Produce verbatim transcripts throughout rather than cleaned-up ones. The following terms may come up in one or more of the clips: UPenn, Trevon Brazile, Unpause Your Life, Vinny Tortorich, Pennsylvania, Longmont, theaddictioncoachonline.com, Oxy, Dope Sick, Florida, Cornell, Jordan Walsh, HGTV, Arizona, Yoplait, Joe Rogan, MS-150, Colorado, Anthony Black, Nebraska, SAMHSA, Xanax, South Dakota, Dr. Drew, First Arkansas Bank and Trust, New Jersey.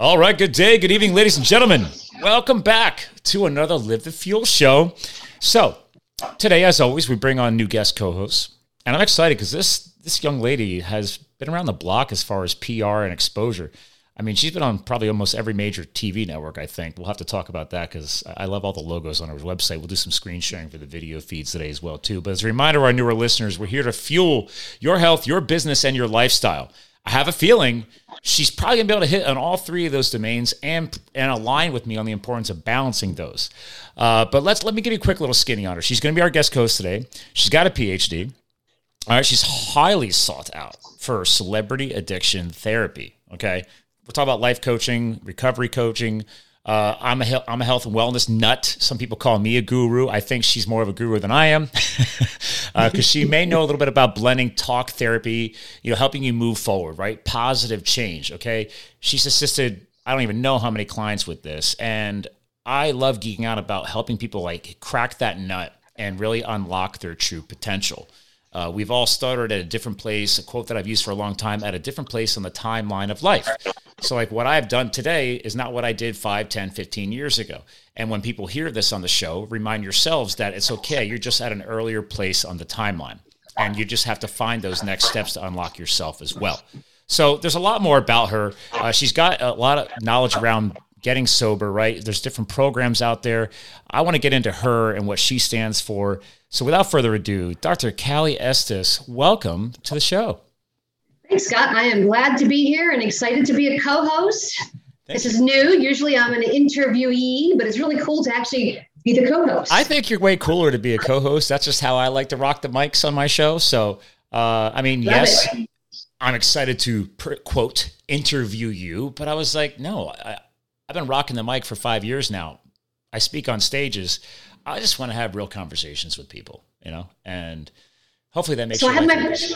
All right, good day, good evening, ladies and gentlemen. Welcome back to another Live the Fuel show. So today, as always, we bring on new guest co-hosts, and I'm excited because this this young lady has been around the block as far as P R and exposure. I mean, she's been on probably almost every major T V network, I think. We'll have to talk about that because I love all the logos on her website. We'll do some screen sharing for the video feeds today as well, too. But as a reminder, our newer listeners, we're here to fuel your health, your business, and your lifestyle. I have a feeling she's probably going to be able to hit on all three of those domains and and align with me on the importance of balancing those. Uh, but let's let me give you a quick little skinny on her. She's going to be our guest host today. She's got a P H D. All right, she's highly sought out for celebrity addiction therapy, okay? We're talking about life coaching, recovery coaching. Uh, I'm a I'm a health and wellness nut. Some people call me a guru. I think she's more of a guru than I am because uh, she may know a little bit about blending talk therapy, you know, helping you move forward, right? Positive change, okay? She's assisted, I don't even know how many clients with this, and I love geeking out about helping people like crack that nut and really unlock their true potential. Uh, we've all started at a different place, a quote that I've used for a long time, at a different place on the timeline of life. So like what I've done today is not what I did five, ten, fifteen years ago. And when people hear this on the show, remind yourselves that it's okay. You're just at an earlier place on the timeline, and you just have to find those next steps to unlock yourself as well. So there's a lot more about her. Uh, she's got a lot of knowledge around getting sober, right? There's different programs out there. I want to get into her and what she stands for. So without further ado, Doctor Callie Estes, welcome to the show. Thanks, Scott. I am glad to be here and excited to be a co-host. Thank this you. Is new. Usually I'm an interviewee, but it's really cool to actually be the co-host. I think you're way cooler to be a co-host. That's just how I like to rock the mics on my show. So, uh, I mean, Love yes, it. I'm excited to, per, quote, interview you, but I was like, no, I, I've been rocking the mic for five years now. I speak on stages. I just want to have real conversations with people, you know, and hopefully that makes so sense. Nice.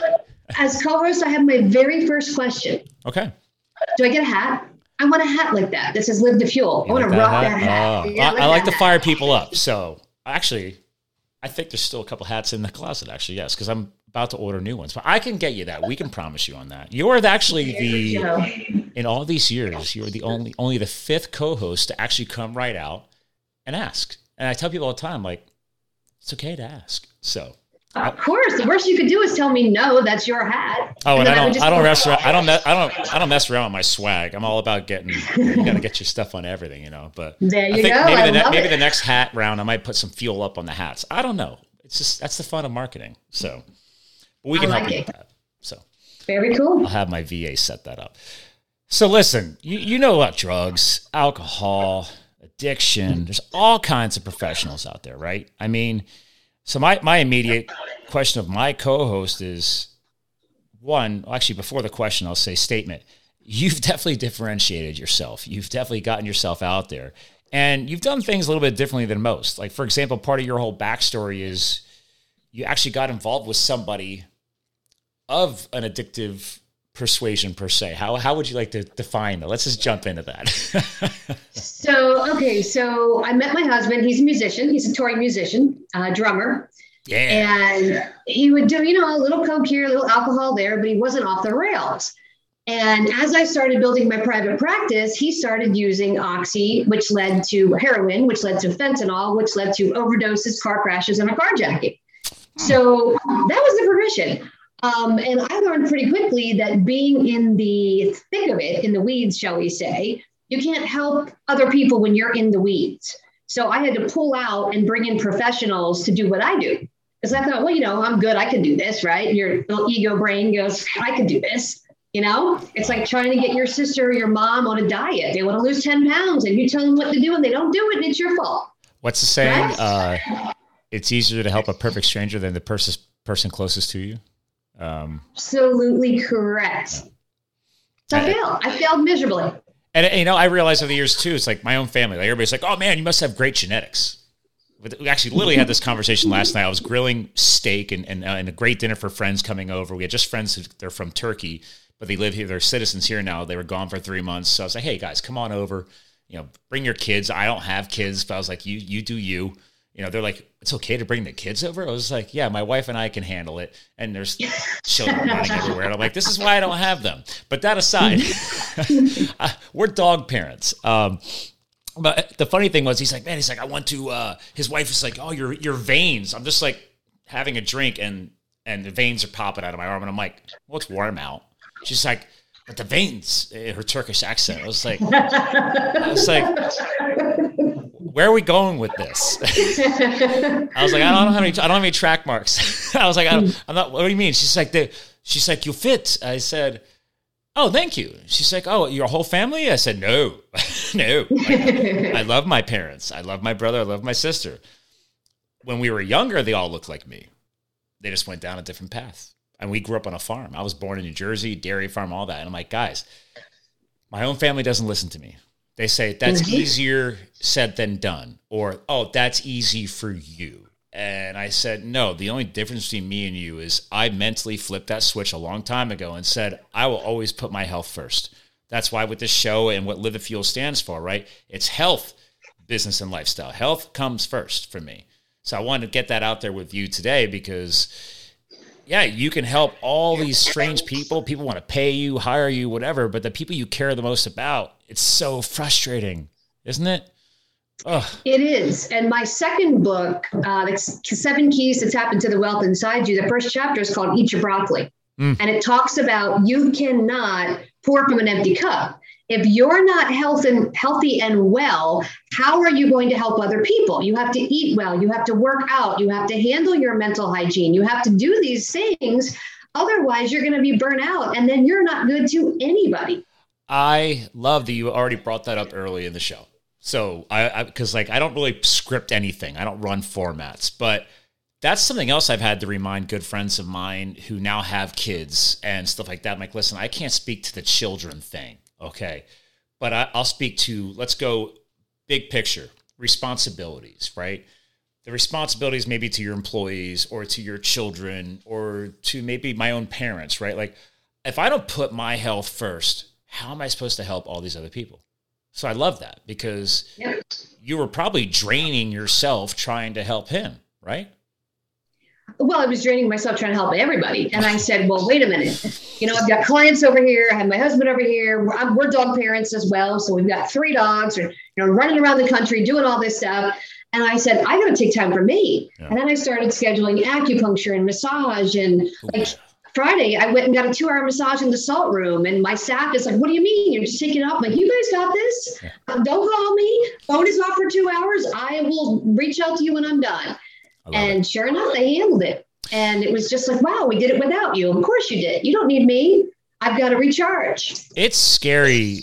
As co-host, I have my very first question. Okay. Do I get a hat? I want a hat like that. That says Live the Fuel. You I want like to that rock hat? that hat. Oh. Yeah, I, I like, I like to fire people up. So actually, I think there's still a couple hats in the closet, actually. Yes, because I'm about to order new ones. But I can get you that. We can promise you on that. You are actually the, in all these years, you are the only, only the fifth co-host to actually come right out and ask. And I tell people all the time, like, it's okay to ask. So, of course, the worst you could do is tell me, no, that's your hat. Oh, and, and I don't, I, I don't mess around. I don't, I don't, I don't mess around with my swag. I'm all about getting, you got to get your stuff on everything, you know. But there you I think go. Maybe, I the, ne- maybe the next hat round, I might put some fuel up on the hats. I don't know. It's just that's the fun of marketing. So, but we can like help it. you with that. So, very cool. I'll have my V A set that up. So, listen, you, you know about drugs, alcohol. Addiction. There's all kinds of professionals out there, right? I mean, so my, my immediate question of my co-host is one, actually before the question, I'll say statement. You've definitely differentiated yourself. You've definitely gotten yourself out there, and you've done things a little bit differently than most. Like, for example, part of your whole backstory is you actually got involved with somebody of an addictive persuasion per se. How how would you like to define that? Let's just jump into that. so, okay. So I met my husband. He's a musician. He's a touring musician, uh, drummer. Yeah. And he would do, you know, a little coke here, a little alcohol there, but he wasn't off the rails. And as I started building my private practice, he started using Oxy, which led to heroin, which led to fentanyl, which led to overdoses, car crashes, and a carjacking. So that was the progression. Um, and I learned pretty quickly that being in the thick of it, in the weeds, shall we say, you can't help other people when you're in the weeds. So I had to pull out and bring in professionals to do what I do. Because I thought, well, you know, I'm good. I can do this, right? Your little ego brain goes, I can do this. You know, it's like trying to get your sister or your mom on a diet. They want to lose ten pounds and you tell them what to do and they don't do it and it's your fault. What's the saying? Right? Uh, it's easier to help a perfect stranger than the pers- person closest to you. Um, Absolutely correct. So I failed. I failed miserably. And, and you know, I realized over the years too, it's like my own family, like everybody's like, oh man, you must have great genetics. We actually literally had this conversation last night. I was grilling steak and, and, uh, and a great dinner for friends coming over. We had just friends who they're from Turkey, but they live here. They're citizens here now. They were gone for three months. So I was like, hey guys, come on over, you know, bring your kids. I don't have kids, but I was like, you, you do you. You know, they're like, it's okay to bring the kids over. I was like, yeah, my wife and I can handle it. And there's children running everywhere. And I'm like, this is why I don't have them. But that aside, We're dog parents. Um, but the funny thing was, he's like, man, he's like, I want to, uh, his wife is like, oh, your, your veins. I'm just like having a drink and, and the veins are popping out of my arm. And I'm like, well, it's warm out. She's like, but the veins, in her Turkish accent. I was like, I was like, where are we going with this? I was like, I don't have any, I don't have any track marks. I was like, I don't, I'm not, what do you mean? She's like, the, she's like, you fit. I said, oh, thank you. She's like, oh, your whole family? I said, no, no. Like, I love my parents. I love my brother. I love my sister. When we were younger, they all looked like me. They just went down a different path. And we grew up on a farm. I was born in New Jersey, dairy farm, all that. And I'm like, guys, my own family doesn't listen to me. They say that's mm-hmm. easier said than done, or, oh, that's easy for you. And I said, no, the only difference between me and you is I mentally flipped that switch a long time ago and said, I will always put my health first. That's why with this show and what Live the Fuel stands for, right? It's health, business, and lifestyle. Health comes first for me. So I wanted to get that out there with you today because, yeah, you can help all these strange people. People want to pay you, hire you, whatever, but the people you care the most about, it's so frustrating, isn't it? Ugh. It is. And my second book, uh, Seven Keys to Tap into the Wealth Inside You, the first chapter is called Eat Your Broccoli. Mm. And it talks about you cannot pour from an empty cup. If you're not health and, healthy and well, how are you going to help other people? You have to eat well. You have to work out. You have to handle your mental hygiene. You have to do these things. Otherwise, you're going to be burnt out, and then you're not good to anybody. I love that you already brought that up early in the show. So I, because like, I don't really script anything. I don't run formats, but that's something else I've had to remind good friends of mine who now have kids and stuff like that. I'm like, listen, I can't speak to the children thing. Okay. But I, I'll speak to, let's go big picture responsibilities, right? The responsibilities maybe to your employees or to your children or to maybe my own parents, right? Like if I don't put my health first, how am I supposed to help all these other people? So I love that because yep. you were probably draining yourself trying to help him, right? Well, I was draining myself trying to help everybody. And I said, well, wait a minute. You know, I've got clients over here. I have my husband over here. We're, we're dog parents as well. So we've got three dogs or, you know, running around the country doing all this stuff. And I said, I got to take time for me. Yeah. And then I started scheduling acupuncture and massage and Ooh. like, Friday, I went and got a two-hour massage in the salt room, and my staff is like, what do you mean? You're just taking it off. I'm like, you guys got this? Yeah. Um, don't call me. Phone is off for two hours. I will reach out to you when I'm done. And it. Sure enough, they handled it. And it was just like, wow, we did it without you. Of course you did. You don't need me. I've got to recharge. It's scary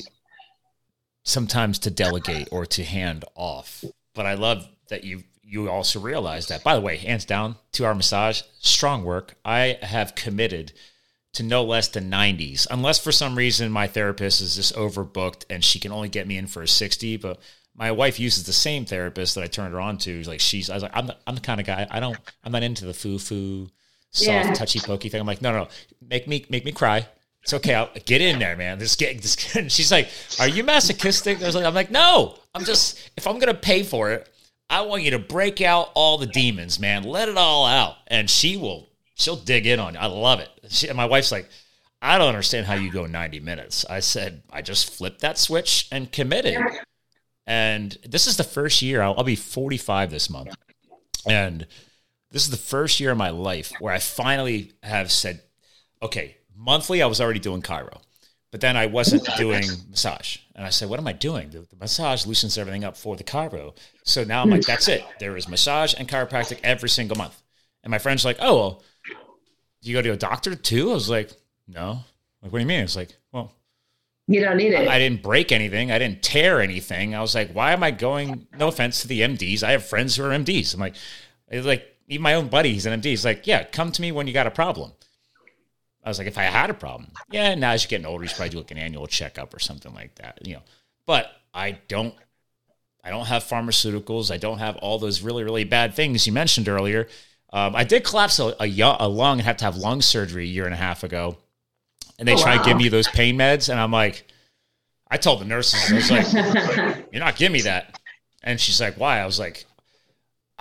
sometimes to delegate or to hand off, but I love that you've you also realize that, by the way, hands down, two-hour massage, strong work. I have committed to no less than nineties, unless for some reason my therapist is just overbooked and she can only get me in for a sixty. But my wife uses the same therapist that I turned her on to. Like she's, I was like, I'm the, I'm the kind of guy I don't, I'm not into the foo-foo, soft, yeah. touchy-pokey thing. I'm like, no, no, no, make me, make me cry. It's okay. I'll get in there, man. Just get, just get. She's like, are you masochistic? I was like, I'm like, no, I'm just, if I'm gonna pay for it, I want you to break out all the demons, man. Let it all out. And she will, she'll dig in on you. I love it. She, and my wife's like, I don't understand how you go ninety minutes. I said, I just flipped that switch and committed. And this is the first year. I'll, I'll be forty-five this month. And this is the first year of my life where I finally have said, okay, monthly I was already doing chiro, but then I wasn't doing massage. And I said, what am I doing? The, the massage loosens everything up for the chiro. So now I'm like, that's it. There is massage and chiropractic every single month. And my friend's like, oh, well, do you go to a doctor too? I was like, no. Like, what do you mean? It's like, well, you don't need it. I, I didn't break anything. I didn't tear anything. I was like, why am I going? No offense to the M Ds. I have friends who are M Ds. I'm like, like even my own buddy, he's an M D. He's like, yeah, come to me when you got a problem. I was like, if I had a problem, yeah, now as you're getting older, you should probably do like an annual checkup or something like that, you know, but I don't, I don't have pharmaceuticals. I don't have all those really, really bad things you mentioned earlier. Um, I did collapse a, a, a lung and had to have lung surgery a year and a half ago. And they oh, tried wow. to give me those pain meds. And I'm like, I told the nurses, I was like, you're not giving me that. And she's like, why? I was like,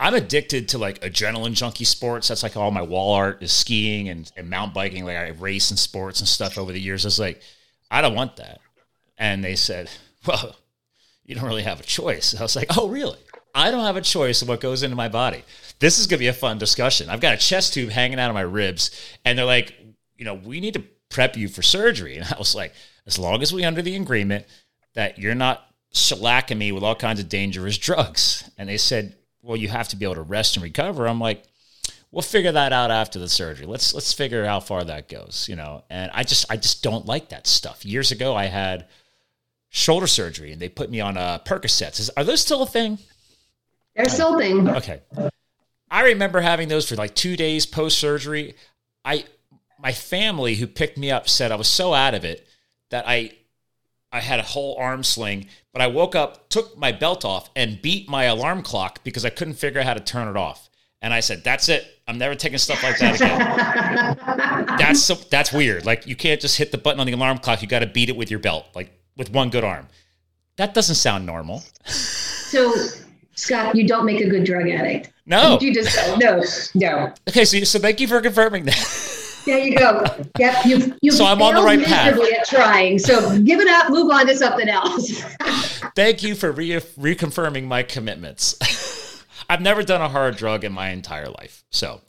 I'm addicted to like adrenaline junkie sports. That's like all my wall art is skiing and, and mountain biking. Like I race in sports and stuff over the years. I was like, I don't want that. And they said, well, you don't really have a choice. I was like, oh, really? I don't have a choice of what goes into my body. This is going to be a fun discussion. I've got a chest tube hanging out of my ribs. And they're like, you know, we need to prep you for surgery. And I was like, as long as we under the agreement that you're not shellacking me with all kinds of dangerous drugs. And they said, well, you have to be able to rest and recover. I'm like, we'll figure that out after the surgery. Let's let's figure out how far that goes, you know. And I just I just don't like that stuff. Years ago, I had shoulder surgery, and they put me on uh, Percocets. Is, are those still a thing? They're still a thing. Okay. I remember having those for like two days post-surgery. I my family who picked me up said I was so out of it that I I had a whole arm sling, but I woke up, took my belt off, and beat my alarm clock because I couldn't figure out how to turn it off. And I said, that's it. I'm never taking stuff like that again. that's so, that's weird. Like, you can't just hit the button on the alarm clock. You got to beat it with your belt, like with one good arm. That doesn't sound normal. So, Scott, you don't make a good drug addict. No. You just no, no. Okay, so so thank you for confirming that. There you go. Yep, you've, you've so I'm on the right path. At trying, so give it up, move on to something else. Thank you for re- reconfirming my commitments. I've never done a hard drug in my entire life, so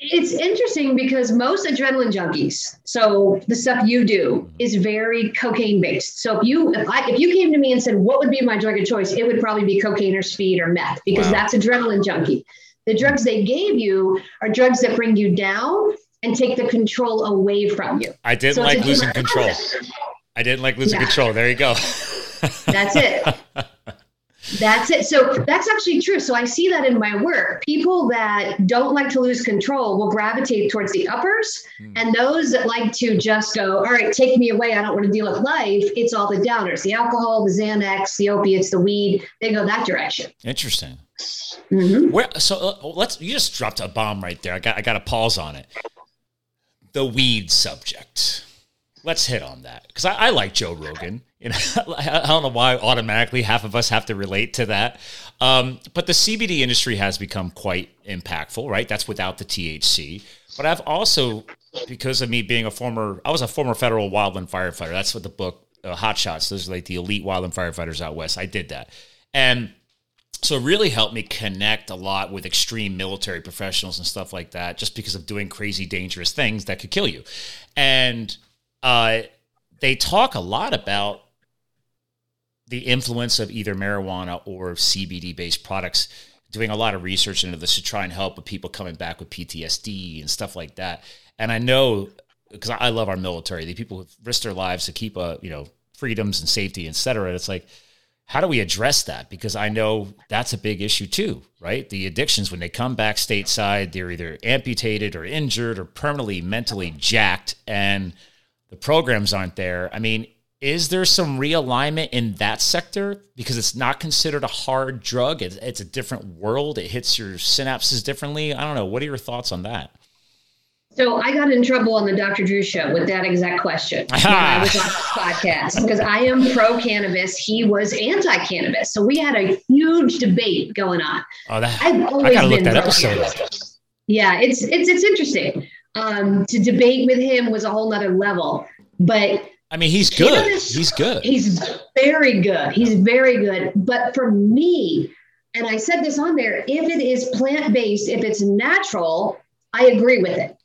it's interesting because most adrenaline junkies, so the stuff you do is very cocaine based. So if you if I if you came to me and said, what would be my drug of choice, it would probably be cocaine or speed or meth because wow. That's adrenaline junkie. The drugs they gave you are drugs that bring you down and take the control away from you. I didn't so like losing control. I didn't like losing yeah. control. There you go. That's it. That's it. So that's actually true. So I see that in my work. People that don't like to lose control will gravitate towards the uppers. Mm. And those that like to just go, all right, take me away. I don't want to deal with life. It's all the downers, the alcohol, the Xanax, the opiates, the weed. They go that direction. Interesting. Mm-hmm. Where, so let's, you just dropped a bomb right there. I got, I got a pause on it. The weed subject. Let's hit on that because I, I like Joe Rogan. You know, I don't know why automatically half of us have to relate to that. Um, but the C B D industry has become quite impactful, right? That's without the T H C. But I've also, because of me being a former, I was a former federal wildland firefighter. That's what the book uh, Hotshots. Those are like the elite wildland firefighters out west. I did that, and so it really helped me connect a lot with extreme military professionals and stuff like that, just because of doing crazy, dangerous things that could kill you. And uh, they talk a lot about the influence of either marijuana or C B D-based products, doing a lot of research into this to try and help with people coming back with P T S D and stuff like that. And I know, because I love our military, the people who risk their lives to keep uh, you know, freedoms and safety, et cetera. It's like, how do we address that? Because I know that's a big issue too, right? The addictions, when they come back stateside, they're either amputated or injured or permanently mentally jacked, and the programs aren't there. I mean, is there some realignment in that sector? Because it's not considered a hard drug. It's, it's a different world. It hits your synapses differently. I don't know. What are your thoughts on that? So I got in trouble on the Doctor Drew show with that exact question when I was on this podcast because I am pro-cannabis. He was anti-cannabis. So we had a huge debate going on. Oh, that, I've always I gotta been look that episode up. Yeah, it's it's it's interesting. Um, to debate with him was a whole nother level. But I mean, he's good. He's good. He's very good. He's very good. But for me, and I said this on there, if it is plant-based, if it's natural, I agree with it.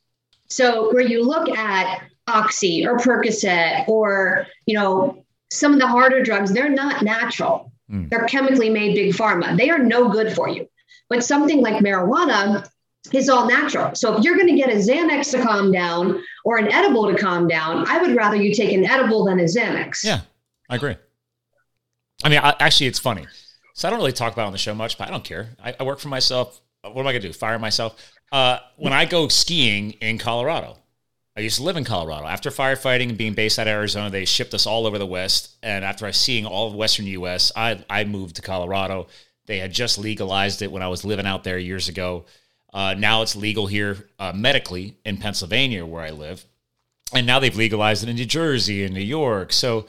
So where you look at Oxy or Percocet or, you know, some of the harder drugs, they're not natural. Mm. They're chemically made big pharma. They are no good for you. But something like marijuana is all natural. So if you're going to get a Xanax to calm down or an edible to calm down, I would rather you take an edible than a Xanax. Yeah, I agree. I mean, I, actually, it's funny. So I don't really talk about it on the show much, but I don't care. I, I work for myself. What am I going to do? Fire myself? Uh, when I go skiing in Colorado, I used to live in Colorado. After firefighting and being based out of Arizona, they shipped us all over the West. And after I seeing all of Western U S, I, I moved to Colorado. They had just legalized it when I was living out there years ago. Uh, now it's legal here uh, medically in Pennsylvania where I live. And now they've legalized it in New Jersey and New York. So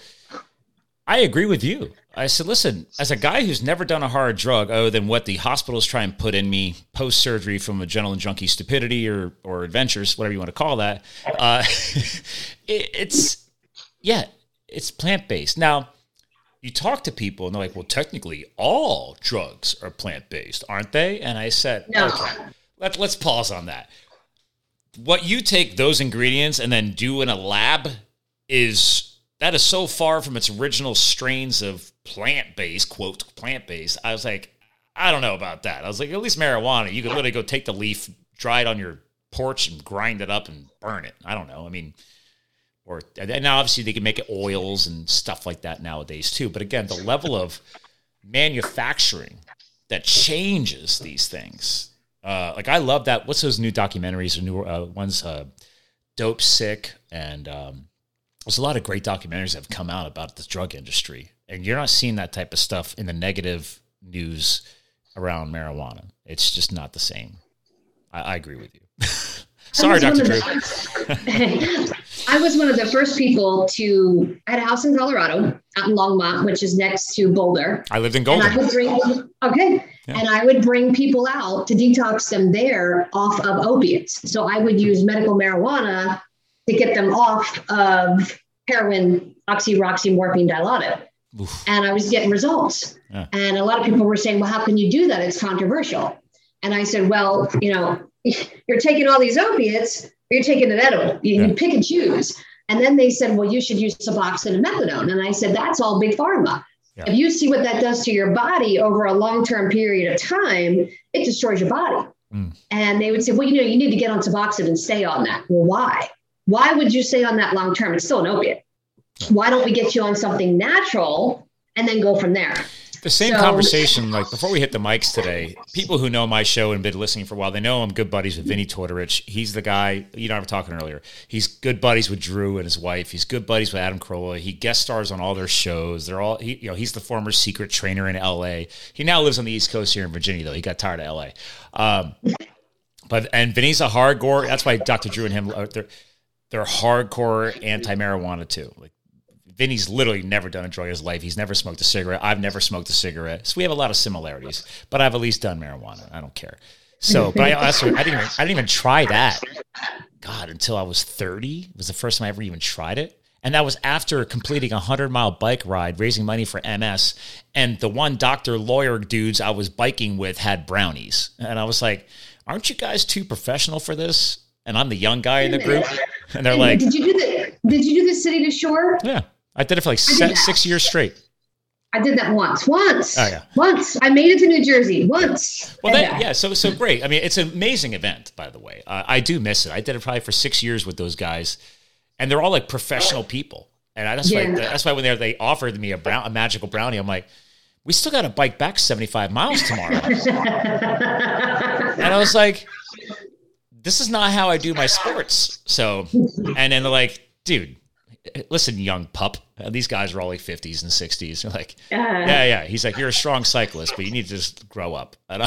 I agree with you. I said, listen, as a guy who's never done a hard drug other than what the hospitals try and put in me post-surgery from adrenaline junkie stupidity or or adventures, whatever you want to call that, uh, it, it's, yeah, it's plant-based. Now, you talk to people and they're like, well, technically all drugs are plant-based, aren't they? And I said, no. Okay, let, let's pause on that. What you take those ingredients and then do in a lab is, that is so far from its original strains of plant-based, quote, plant-based. I was like, I don't know about that. I was like, at least marijuana, you could literally go take the leaf, dry it on your porch and grind it up and burn it. I don't know. I mean... Or now, obviously, they can make oils and stuff like that nowadays, too. But again, the level of manufacturing that changes these things. Uh, like, I love that. What's those new documentaries or new uh, ones? Uh, Dope Sick. And um, there's a lot of great documentaries that have come out about the drug industry. And you're not seeing that type of stuff in the negative news around marijuana. It's just not the same. I, I agree with you. Sorry, Doctor Drew. I was one of the first people to, I had a house in Colorado, out in Longmont, which is next to Boulder. I lived in Golden. And I would bring, okay. Yeah. And I would bring people out to detox them there off of opiates. So I would use medical marijuana to get them off of heroin, Oxy, Roxy, morphine, Dilaudid. Oof. And I was getting results. Yeah. And a lot of people were saying, well, how can you do that? It's controversial. And I said, well, you know, you're taking all these opiates, you're taking an edible. You, yeah. you pick and choose. And then they said, well, you should use Suboxone and methadone. And I said, that's all big pharma. Yeah. If you see what that does to your body over a long-term period of time, it destroys your body. Mm. And they would say, well, you know, you need to get on Suboxone and stay on that. Well, why? Why would you stay on that long-term? It's still an opiate. Why don't we get you on something natural and then go from there? The same so, conversation, like before we hit the mics today, people who know my show and been listening for a while, they know I'm good buddies with Vinny Tortorich. He's the guy, you know, I was talking earlier. He's good buddies with Drew and his wife. He's good buddies with Adam Carolla. He guest stars on all their shows. They're all, he, you know, he's the former secret trainer in L A. He now lives on the East Coast here in Virginia, though. He got tired of L A. Um, but, and Vinny's a hardcore, that's why Doctor Drew and him, they're, they're hardcore anti-marijuana too. Like, Vinny's literally never done a drug in his life. He's never smoked a cigarette. I've never smoked a cigarette. So we have a lot of similarities, but I've at least done marijuana. I don't care. So, but I also, I didn't even, I didn't even try that. God, until I was thirty. It was the first time I ever even tried it. And that was after completing a hundred mile bike ride, raising money for M S. And the one doctor lawyer dudes I was biking with had brownies. And I was like, aren't you guys too professional for this? And I'm the young guy in the group. And they're like, did you do the, did you do the City to Shore? Yeah. I did it for like se- six years straight. I did that once, once, oh, yeah. once. I made it to New Jersey once. Well, that, yeah, so so great. I mean, it's an amazing event, by the way. Uh, I do miss it. I did it probably for six years with those guys, and they're all like professional people. And I, that's yeah. why that's why when they they offered me a brown a magical brownie, I'm like, we still got to bike back seventy-five miles tomorrow. And I was like, this is not how I do my sports. So, and then they're like, dude. Listen, young pup, these guys are all like fifties and sixties. They're like, uh, yeah, yeah. He's like, you're a strong cyclist, but you need to just grow up. And I,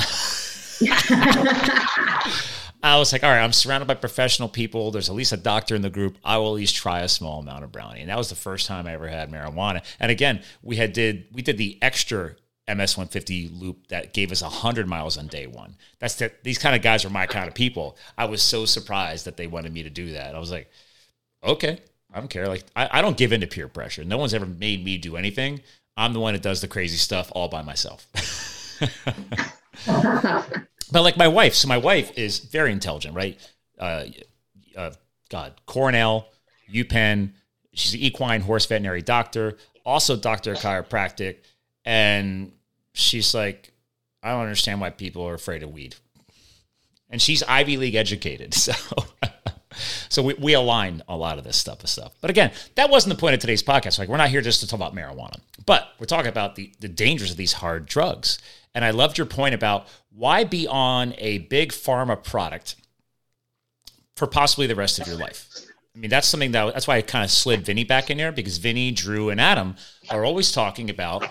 I was like, all right, I'm surrounded by professional people. There's at least a doctor in the group. I will at least try a small amount of brownie. And that was the first time I ever had marijuana. And again, we had did we did the extra M S one fifty loop that gave us one hundred miles on day one. That's the, these kind of guys are my kind of people. I was so surprised that they wanted me to do that. I was like, okay. I don't care. Like I, I don't give in to peer pressure. No one's ever made me do anything. I'm the one that does the crazy stuff all by myself. But like my wife, so my wife is very intelligent, right? Uh, uh, God, Cornell, UPenn. She's an equine horse veterinary doctor, also doctor of chiropractic. And she's like, I don't understand why people are afraid of weed. And she's Ivy League educated. So So we, we align a lot of this stuff with stuff. But again, that wasn't the point of today's podcast. Like, we're not here just to talk about marijuana, but we're talking about the, the dangers of these hard drugs. And I loved your point about why be on a big pharma product for possibly the rest of your life. I mean, that's something that, that's why I kind of slid Vinny back in there, because Vinny, Drew, and Adam are always talking about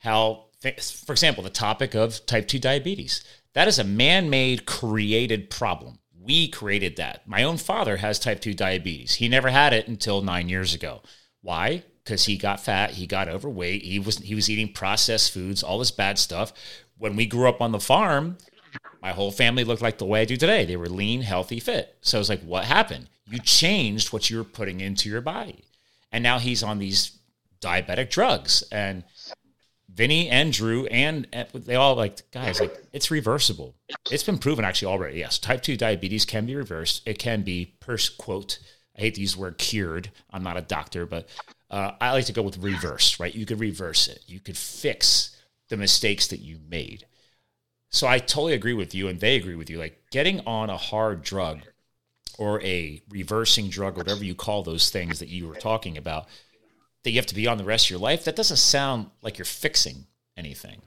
how, for example, the topic of type two diabetes, that is a man-made created problem. We created that. My own father has type two diabetes. He never had it until nine years ago. Why? Because he got fat. He got overweight. He was he was eating processed foods, all this bad stuff. When we grew up on the farm, my whole family looked like the way I do today. They were lean, healthy, fit. So it's like, what happened? You changed what you were putting into your body. And now he's on these diabetic drugs. And Vinny and Drew and they all like, guys, like it's reversible. It's been proven actually already. Yes. Type two diabetes can be reversed. It can be per quote. I hate to use the word cured. I'm not a doctor, but uh, I like to go with reverse, right? You could reverse it. You could fix the mistakes that you made. So I totally agree with you. And they agree with you, like getting on a hard drug or a reversing drug, whatever you call those things that you were talking about, that you have to be on the rest of your life, that doesn't sound like you're fixing anything.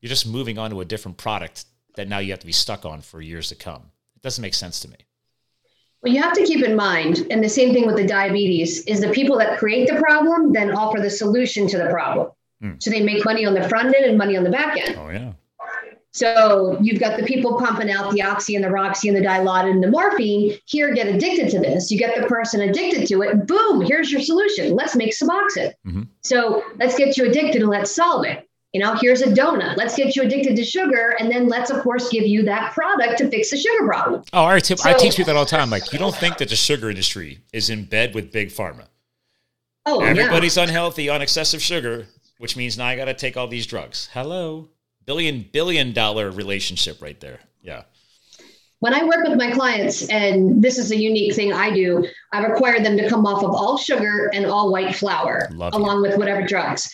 You're just moving on to a different product that now you have to be stuck on for years to come. It doesn't make sense to me. Well, you have to keep in mind, and the same thing with the diabetes, is the people that create the problem then offer the solution to the problem. Hmm. So they make money on the front end and money on the back end. Oh, yeah. So you've got the people pumping out the Oxy and the Roxy and the Dilaudid and the morphine. Here, get addicted to this. You get the person addicted to it. Boom, here's your solution. Let's make Suboxone. Mm-hmm. So let's get you addicted and let's solve it. You know, here's a donut. Let's get you addicted to sugar. And then let's, of course, give you that product to fix the sugar problem. Oh, all right. So, I teach people that all the time. Like, you don't think that the sugar industry is in bed with big pharma. Oh, everybody's yeah. unhealthy on excessive sugar, which means now I got to take all these drugs. Hello. Billion, billion dollar relationship right there. Yeah. When I work with my clients, and this is a unique thing I do, I require them to come off of all sugar and all white flour, Love along it. with whatever drugs.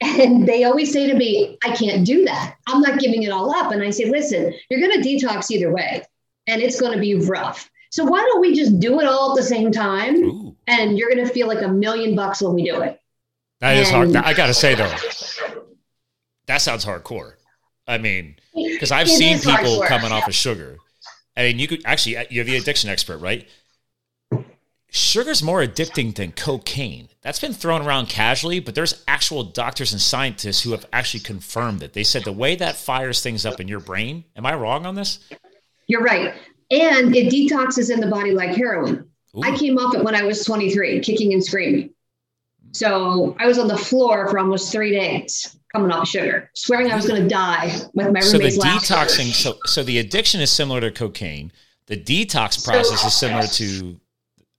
And they always say to me, I can't do that. I'm not giving it all up. And I say, listen, you're going to detox either way, and it's going to be rough. So why don't we just do it all at the same time? Ooh. And you're going to feel like a million bucks when we do it. That and- is hard. I got to say, though, that sounds hardcore. I mean, because I've it seen people hardcore. coming off of sugar. I mean, you could actually, you're the addiction expert, right? Sugar's more addicting than cocaine. That's been thrown around casually, but there's actual doctors and scientists who have actually confirmed it. They said the way that fires things up in your brain, am I wrong on this? You're right. And it detoxes in the body like heroin. Ooh. I came off it when I was twenty-three, kicking and screaming. So I was on the floor for almost three days coming off sugar, swearing I was going to die with my so roommate's laugh. So the detoxing, so, so the addiction is similar to cocaine. The detox process so, is similar to,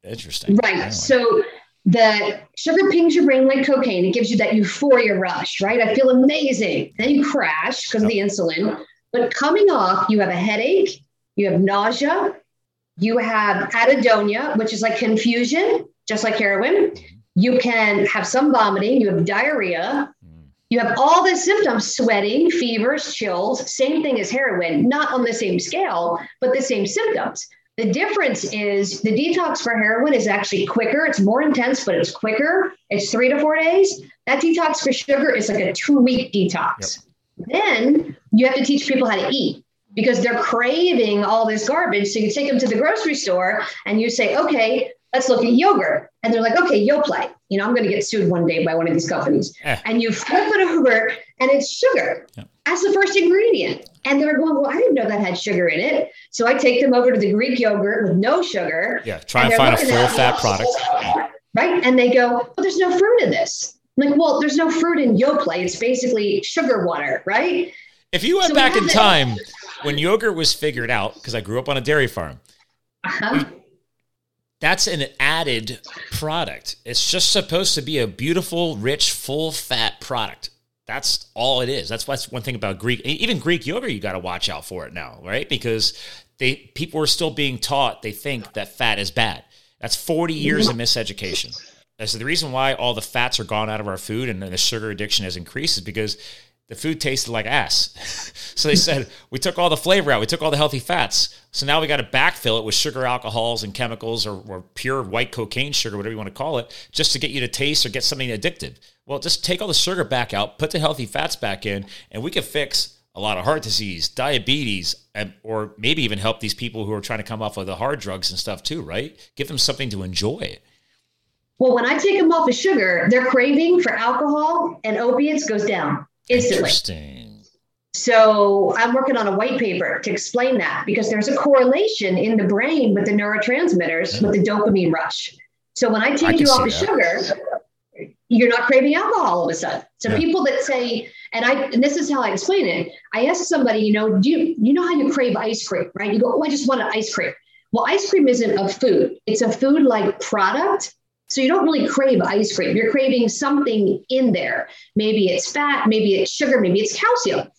interesting. Right. Anyway. So the sugar pings your brain like cocaine. It gives you that euphoria rush, right? I feel amazing. Then you crash because oh. of the insulin. But coming off, you have a headache, you have nausea, you have anhedonia, which is like confusion, just like heroin. You can have some vomiting, you have diarrhea, you have all the symptoms, sweating, fevers, chills, same thing as heroin, not on the same scale, but the same symptoms. The difference is the detox for heroin is actually quicker. It's more intense, but it's quicker. It's three to four days. That detox for sugar is like a two-week detox. Yep. Then you have to teach people how to eat, because they're craving all this garbage. So you take them to the grocery store and you say, okay, let's look at yogurt. And they're like, okay, Yoplait. You know, I'm going to get sued one day by one of these companies. Eh. And you flip it over and it's sugar. Yep. That's the first ingredient. And they're going, well, I didn't know that had sugar in it. So I take them over to the Greek yogurt with no sugar. Yeah, try and, and find a full fat product. Right? And they go, well, there's no fruit in this. I'm like, well, there's no fruit in Yoplait. It's basically sugar water, right? If you went so back we in this- time when yogurt was figured out, because I grew up on a dairy farm, uh-huh. we- that's an added product. It's just supposed to be a beautiful, rich, full fat product. That's all it is. That's what's one thing about Greek, even Greek yogurt, you got to watch out for it now, right? Because they people are still being taught, they think that fat is bad. That's forty years of miseducation. That's the reason why all the fats are gone out of our food and the sugar addiction has increased, is because the food tasted like ass. So they said, we took all the flavor out. We took all the healthy fats. So now we got to backfill it with sugar, alcohols, and chemicals, or, or pure white cocaine sugar, whatever you want to call it, just to get you to taste or get something addictive. Well, just take all the sugar back out, put the healthy fats back in, and we can fix a lot of heart disease, diabetes, and, or maybe even help these people who are trying to come off of the hard drugs and stuff too, right? Give them something to enjoy. Well, when I take them off of sugar, their craving for alcohol and opiates goes down. Instantly. Interesting. So I'm working on a white paper to explain that, because there's a correlation in the brain with the neurotransmitters, mm-hmm. with the dopamine rush. So when I take I you off of sugar, you're not craving alcohol all of a sudden. So yeah. people that say, and I, and this is how I explain it. I asked somebody, you know, do you, you know how you crave ice cream, right? You go, oh, I just want an ice cream. Well, ice cream isn't a food. It's a food-like product. So you don't really crave ice cream. You're craving something in there. Maybe it's fat, maybe it's sugar, maybe it's calcium.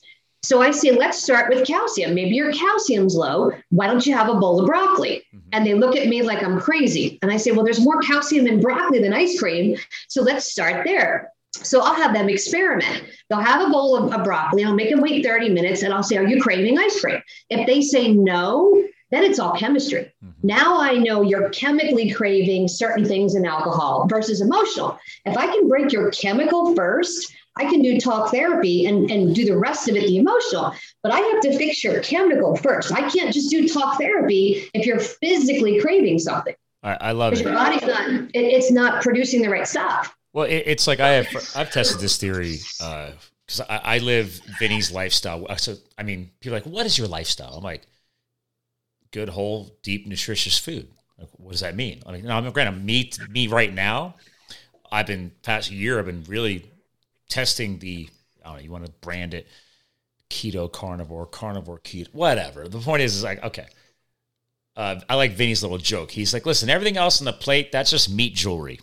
So I say, let's start with calcium. Maybe your calcium's low. Why don't you have a bowl of broccoli? Mm-hmm. And they look at me like I'm crazy. And I say, well, there's more calcium in broccoli than ice cream. So let's start there. So I'll have them experiment. They'll have a bowl of, of broccoli. I'll make them wait thirty minutes and I'll say, are you craving ice cream? If they say no, then it's all chemistry. Mm-hmm. Now I know you're chemically craving certain things in alcohol versus emotional. If I can break your chemical first, I can do talk therapy and, and do the rest of it, the emotional, but I have to fix your chemical first. I can't just do talk therapy if you're physically craving something. I, I love it. Your body's not, it, it's not producing the right stuff. Well, it, it's like I have, I've tested this theory uh, because I, I live Vinny's lifestyle. So, I mean, people are like, what is your lifestyle? I'm like, good, whole, deep, nutritious food. Like, what does that mean? I mean, no, I'm granted, me, me right now, I've been past year, I've been really testing the, I don't know, you want to brand it keto, carnivore, carnivore, keto, whatever. The point is, is like, okay. Uh, I like Vinny's little joke. He's like, listen, everything else on the plate, that's just meat jewelry.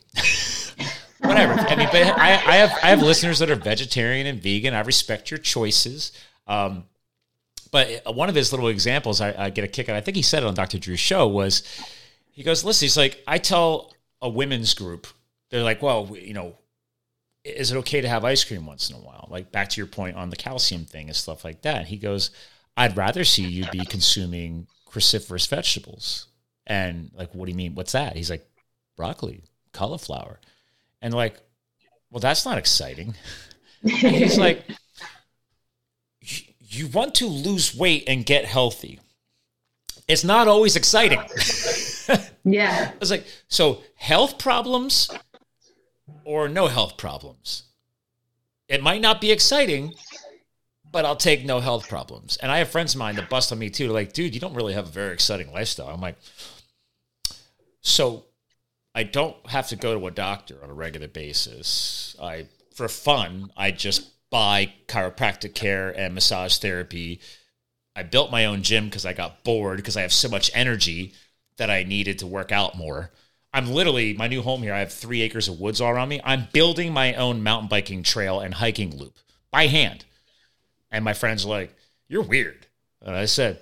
Whatever. I mean, but I, I have, I have listeners that are vegetarian and vegan. I respect your choices. Um, but one of his little examples, I, I get a kick out. I think he said it on Doctor Drew's show was, he goes, listen, he's like, I tell a women's group, they're like, well, you know, is it okay to have ice cream once in a while? Like back to your point on the calcium thing and stuff like that. And he goes, I'd rather see you be consuming cruciferous vegetables. And like, what do you mean? What's that? He's like, broccoli, cauliflower. And like, well, that's not exciting. And he's like, you want to lose weight and get healthy. It's not always exciting. Yeah. I was like, so health problems or no health problems. It might not be exciting, but I'll take no health problems. And I have friends of mine that bust on me too. They're like, dude, you don't really have a very exciting lifestyle. I'm like, so I don't have to go to a doctor on a regular basis. I, for fun, I just buy chiropractic care and massage therapy. I built my own gym because I got bored because I have so much energy that I needed to work out more. I'm literally, my new home here, I have three acres of woods all around me. I'm building my own mountain biking trail and hiking loop by hand. And my friends are like, you're weird. And I said,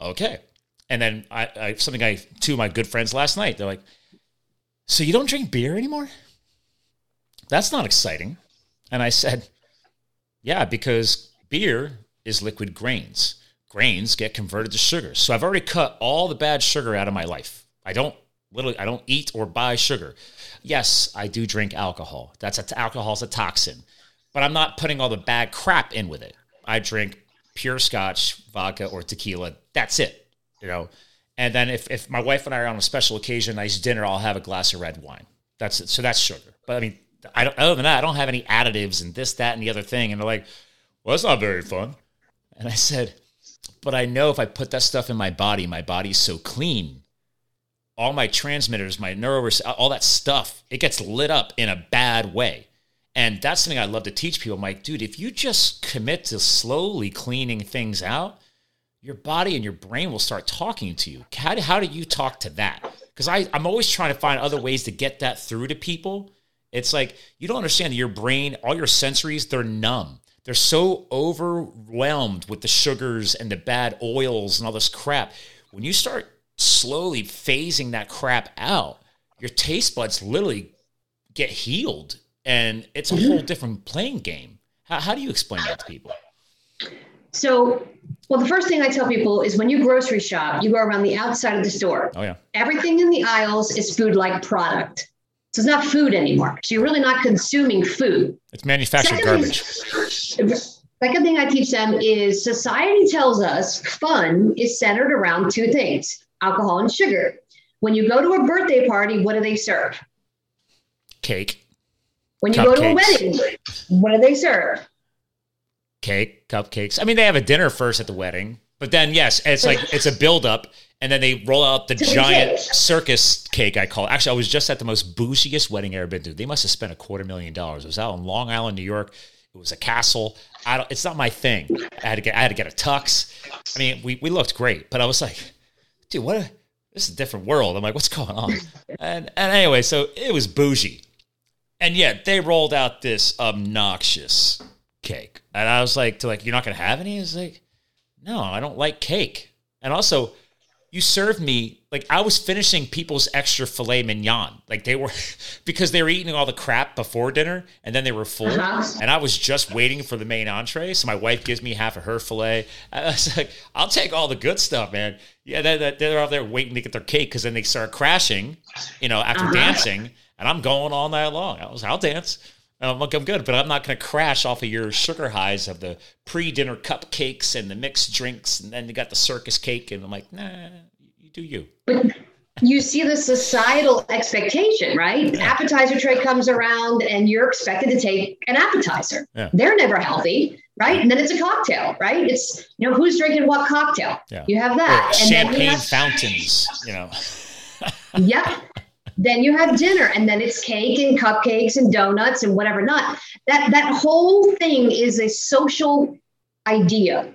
okay. And then I, I something I, two of my good friends last night, they're like, so you don't drink beer anymore? That's not exciting. And I said, yeah, because beer is liquid grains. Grains get converted to sugar. So I've already cut all the bad sugar out of my life. I don't, Literally, I don't eat or buy sugar. Yes, I do drink alcohol. That's a, alcohol's a toxin, but I'm not putting all the bad crap in with it. I drink pure Scotch, vodka, or tequila. That's it, you know. And then if if my wife and I are on a special occasion, nice dinner, I'll have a glass of red wine. That's it. So that's sugar. But I mean, I don't. Other than that, I don't have any additives and this, that, and the other thing. And they're like, "Well, that's not very fun." And I said, "But I know if I put that stuff in my body, my body's so clean." All my transmitters, my neuro, all that stuff, it gets lit up in a bad way. And that's something I love to teach people. I'm like, dude, if you just commit to slowly cleaning things out, your body and your brain will start talking to you. How do, how do you talk to that? Because I'm always trying to find other ways to get that through to people. It's like, you don't understand that your brain, all your sensories, they're numb. They're so overwhelmed with the sugars and the bad oils and all this crap. When you start slowly phasing that crap out, your taste buds literally get healed, and it's a whole different playing game. How, how do you explain that to people? So, well, the first thing I tell people is when you grocery shop, you go around the outside of the store. Oh yeah. Everything in the aisles is food-like product. So it's not food anymore. So you're really not consuming food. It's manufactured garbage. Second thing I teach them is society tells us fun is centered around two things. Alcohol and sugar. When you go to a birthday party, what do they serve? Cake. When you go to a wedding, what do they serve? Cake, cupcakes. I mean, they have a dinner first at the wedding, but then yes, it's like it's a buildup, and then they roll out the giant circus cake. I call it. Actually, I was just at the most bougiest wedding I've ever been to. They must have spent a quarter million dollars. It was out in Long Island, New York. It was a castle. I don't. It's not my thing. I had to get. I had to get a tux. I mean, we we looked great, but I was like, dude, what? this is a different world. I'm like, what's going on? and and anyway, so it was bougie. And yet they rolled out this obnoxious cake. And I was like, to like, you're not going to have any? It's like, no, I don't like cake. And also, you served me, like I was finishing people's extra filet mignon. Like they were, because they were eating all the crap before dinner and then they were full. Uh-huh. And I was just waiting for the main entree. So my wife gives me half of her filet. I was like, I'll take all the good stuff, man. Yeah, they're, they're out there waiting to get their cake because then they start crashing, you know, after uh-huh. dancing. And I'm going all night long. I was, I'll dance. And I'm like, I'm good, but I'm not going to crash off of your sugar highs of the pre-dinner cupcakes and the mixed drinks. And then you got the circus cake. And I'm like, nah, you do you. But you see the societal expectation, right? Yeah. Appetizer tray comes around and you're expected to take an appetizer. Yeah. They're never healthy, right? And then it's a cocktail, right? It's, you know, who's drinking what cocktail? Yeah. You have that. Or and champagne then have- fountains, you know. Yep. Then you have dinner and then it's cake and cupcakes and donuts and whatever not. That that whole thing is a social idea.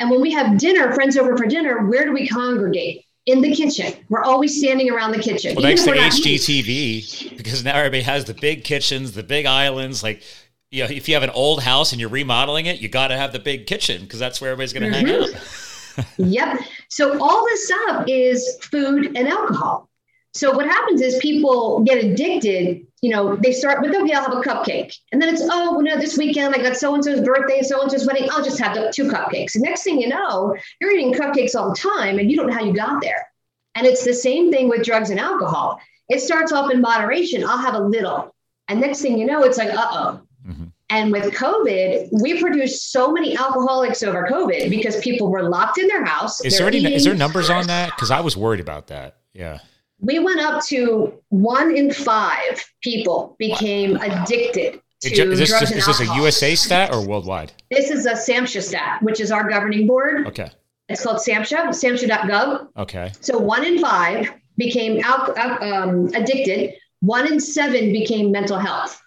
And when we have dinner, friends over for dinner, where do we congregate? In the kitchen. We're always standing around the kitchen. Well, thanks to H G T V, because now everybody has the big kitchens, the big islands. Like, you know, if you have an old house and you're remodeling it, you got to have the big kitchen because that's where everybody's going to mm-hmm. hang out. Yep. So all this stuff is food and alcohol. So what happens is people get addicted, you know, they start with, okay, I'll have a cupcake. And then it's, oh, well, no, this weekend, I got so-and-so's birthday, so-and-so's wedding, I'll just have two cupcakes. And next thing you know, you're eating cupcakes all the time and you don't know how you got there. And it's the same thing with drugs and alcohol. It starts off in moderation. I'll have a little. And next thing you know, it's like, uh-oh. Mm-hmm. And with COVID, we produced so many alcoholics over COVID because people were locked in their house. Is there any, eating- is there numbers on that? Because I was worried about that. Yeah. We went up to one in five people became wow. addicted to just, is this, drugs just, and alcohol. Is this a U S A stat or worldwide? This is a SAMHSA stat, which is our governing board. Okay. It's called SAMHSA, SAMHSA dot gov. Okay. So one in five became al- um, addicted. One in seven became mental health.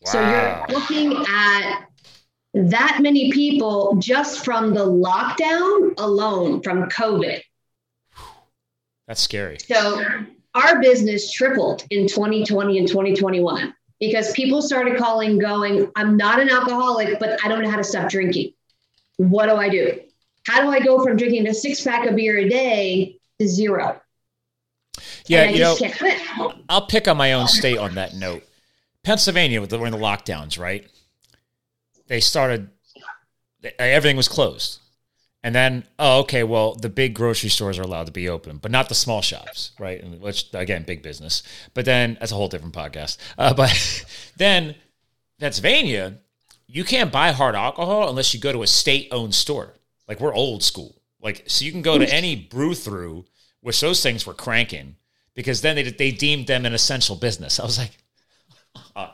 Wow. So you're looking at that many people just from the lockdown alone, from COVID. That's scary. So our business tripled in twenty twenty and twenty twenty-one because people started calling going, I'm not an alcoholic, but I don't know how to stop drinking. What do I do? How do I go from drinking a six pack of beer a day to zero? Yeah, you know, I'll pick on my own state on that note. Pennsylvania, during the lockdowns, right? They started, everything was closed. And then, oh, okay, well, the big grocery stores are allowed to be open, but not the small shops, right? And which, again, big business. But then, that's a whole different podcast. Uh, but then, Pennsylvania, you can't buy hard alcohol unless you go to a state-owned store. Like, we're old school. Like, so you can go to any brew-through, which those things were cranking, because then they they deemed them an essential business. I was like, oh.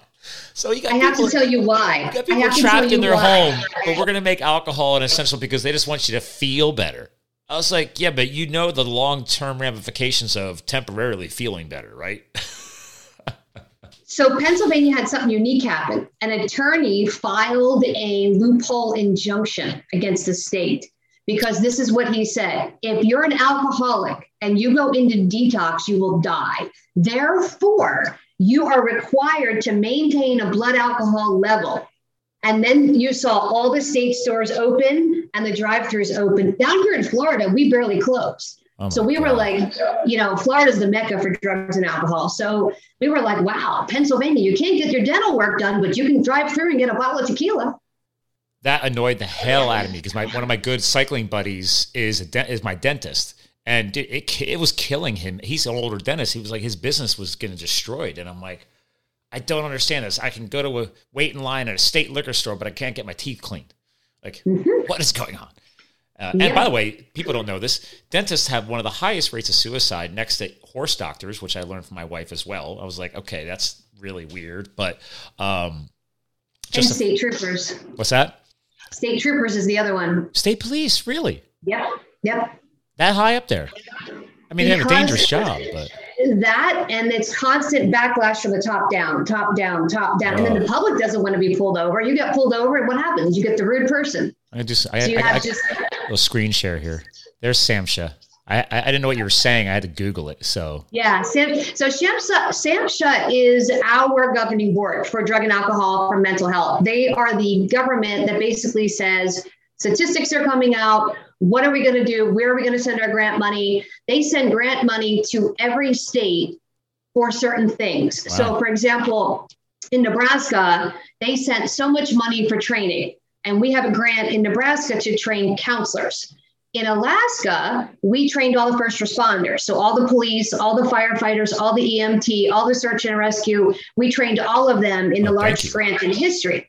So you got I people, have to tell you why. You got people I have trapped in their why. home, but we're going to make alcohol an essential because they just want you to feel better. I was like, yeah, but you know the long-term ramifications of temporarily feeling better, right? So Pennsylvania had something unique happen. An attorney filed a loophole injunction against the state because this is what he said. If you're an alcoholic and you go into detox, you will die. Therefore, you are required to maintain a blood alcohol level. And then you saw all the state stores open and the drive-thrus open. Down here in Florida, we barely closed. Oh so we God. were like, you know, Florida's the mecca for drugs and alcohol. So we were like, wow, Pennsylvania, you can't get your dental work done, but you can drive through and get a bottle of tequila. That annoyed the hell out of me because my one of my good cycling buddies is a de- is my dentist. And dude, it it was killing him. He's an older dentist. He was like, his business was getting destroyed. And I'm like, I don't understand this. I can go to a wait in line at a state liquor store, but I can't get my teeth cleaned. Like, mm-hmm. what is going on? Uh, yeah. And by the way, people don't know this. Dentists have one of the highest rates of suicide next to horse doctors, which I learned from my wife as well. I was like, okay, that's really weird. But um, just and state a, troopers. What's that? State troopers is the other one. State police, really? Yep. Yep. That high up there. I mean, because they have a dangerous job, but that and it's constant backlash from the top down, top down, top down, oh. and then the public doesn't want to be pulled over. You get pulled over, and what happens? You get the rude person. I just, I, so you I, have I, just... I, I, I, I, I, I, I, I screen share here. There's SAMHSA. I, I didn't know what you were saying. I had to Google it. So yeah, Sam, so SAMHSA, SAMHSA is our governing board for drug and alcohol for mental health. They are the government that basically says statistics are coming out. What are we going to do? Where are we going to send our grant money? They send grant money to every state for certain things. Wow. So, for example, in Nebraska, they sent so much money for training, and we have a grant in Nebraska to train counselors. In Alaska, we trained all the first responders. So all the police, all the firefighters, all the E M T, all the search and rescue, we trained all of them in the oh, largest grant in history.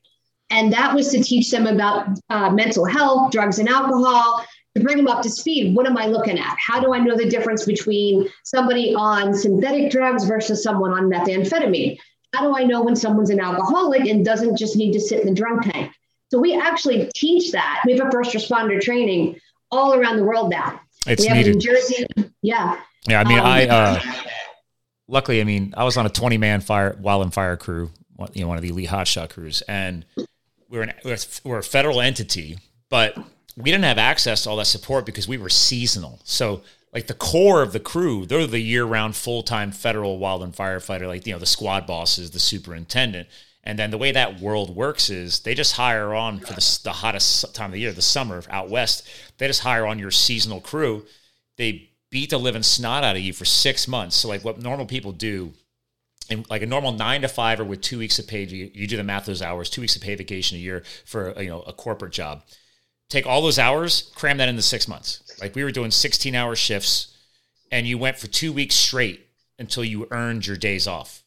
And that was to teach them about uh, mental health, drugs and alcohol, to bring them up to speed. What am I looking at? How do I know the difference between somebody on synthetic drugs versus someone on methamphetamine? How do I know when someone's an alcoholic and doesn't just need to sit in the drunk tank? So we actually teach that. We have a first responder training all around the world now. It's we have needed. New Jersey. Yeah. Yeah. I mean, um, I, uh, luckily, I mean, I was on a twenty man fire, wild and fire crew, you know, one of the elite hotshot crews, and we're, an, we're, we're a federal entity, but we didn't have access to all that support because we were seasonal. So like the core of the crew, they're the year round, full-time federal wild and firefighter, like, you know, the squad bosses, the superintendent. And then the way that world works is they just hire on for the, the hottest time of the year, the summer out west. They just hire on your seasonal crew. They beat the living snot out of you for six months. So like what normal people do, and like a normal nine to five or with two weeks of paid, you, you do the math of those hours, two weeks of paid vacation a year for a, you know, a corporate job. Take all those hours, cram that into six months. Like we were doing sixteen hour shifts, and you went for two weeks straight until you earned your days off.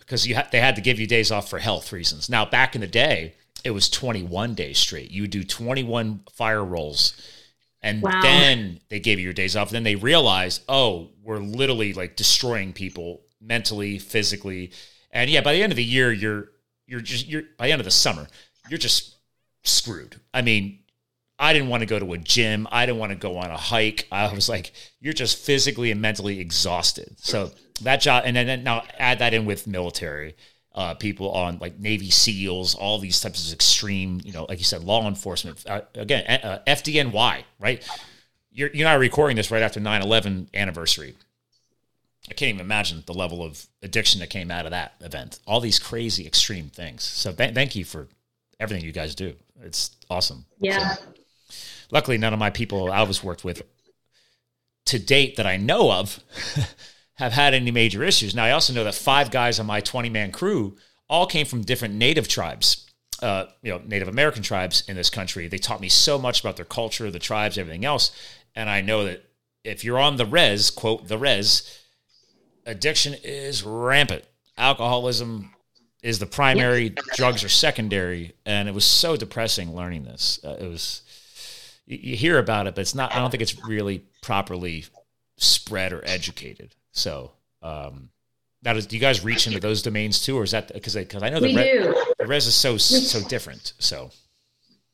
Because you ha- they had to give you days off for health reasons. Now, back in the day, it was twenty-one days straight. You would do twenty-one fire rolls, and wow. Then they gave you your days off. Then they realized, oh, we're literally like destroying people mentally, physically, and yeah. By the end of the year, you're you're just you're by the end of the summer, you're just screwed. I mean, I didn't want to go to a gym. I didn't want to go on a hike. I was like, you're just physically and mentally exhausted. So that job, and then now add that in with military uh, people on like Navy SEALs, all these types of extreme, you know, like you said, law enforcement, uh, again, uh, F D N Y, right? You're, you're not recording this right after nine eleven anniversary. I can't even imagine the level of addiction that came out of that event. All these crazy extreme things. So th- thank you for everything you guys do. It's awesome. Yeah. So, luckily, none of my people I was worked with to date that I know of have had any major issues. Now, I also know that five guys on my twenty man crew all came from different Native tribes, uh, you know, Native American tribes in this country. They taught me so much about their culture, the tribes, everything else. And I know that if you're on the res, quote, the res, addiction is rampant. Alcoholism is the primary, yeah. Drugs are secondary. And it was so depressing learning this. Uh, it was... You hear about it, but it's not, I don't think it's really properly spread or educated. So, um, that is, do you guys reach into those domains too? Or is that, cause I, cause I know the, res, the res is so, so different. So,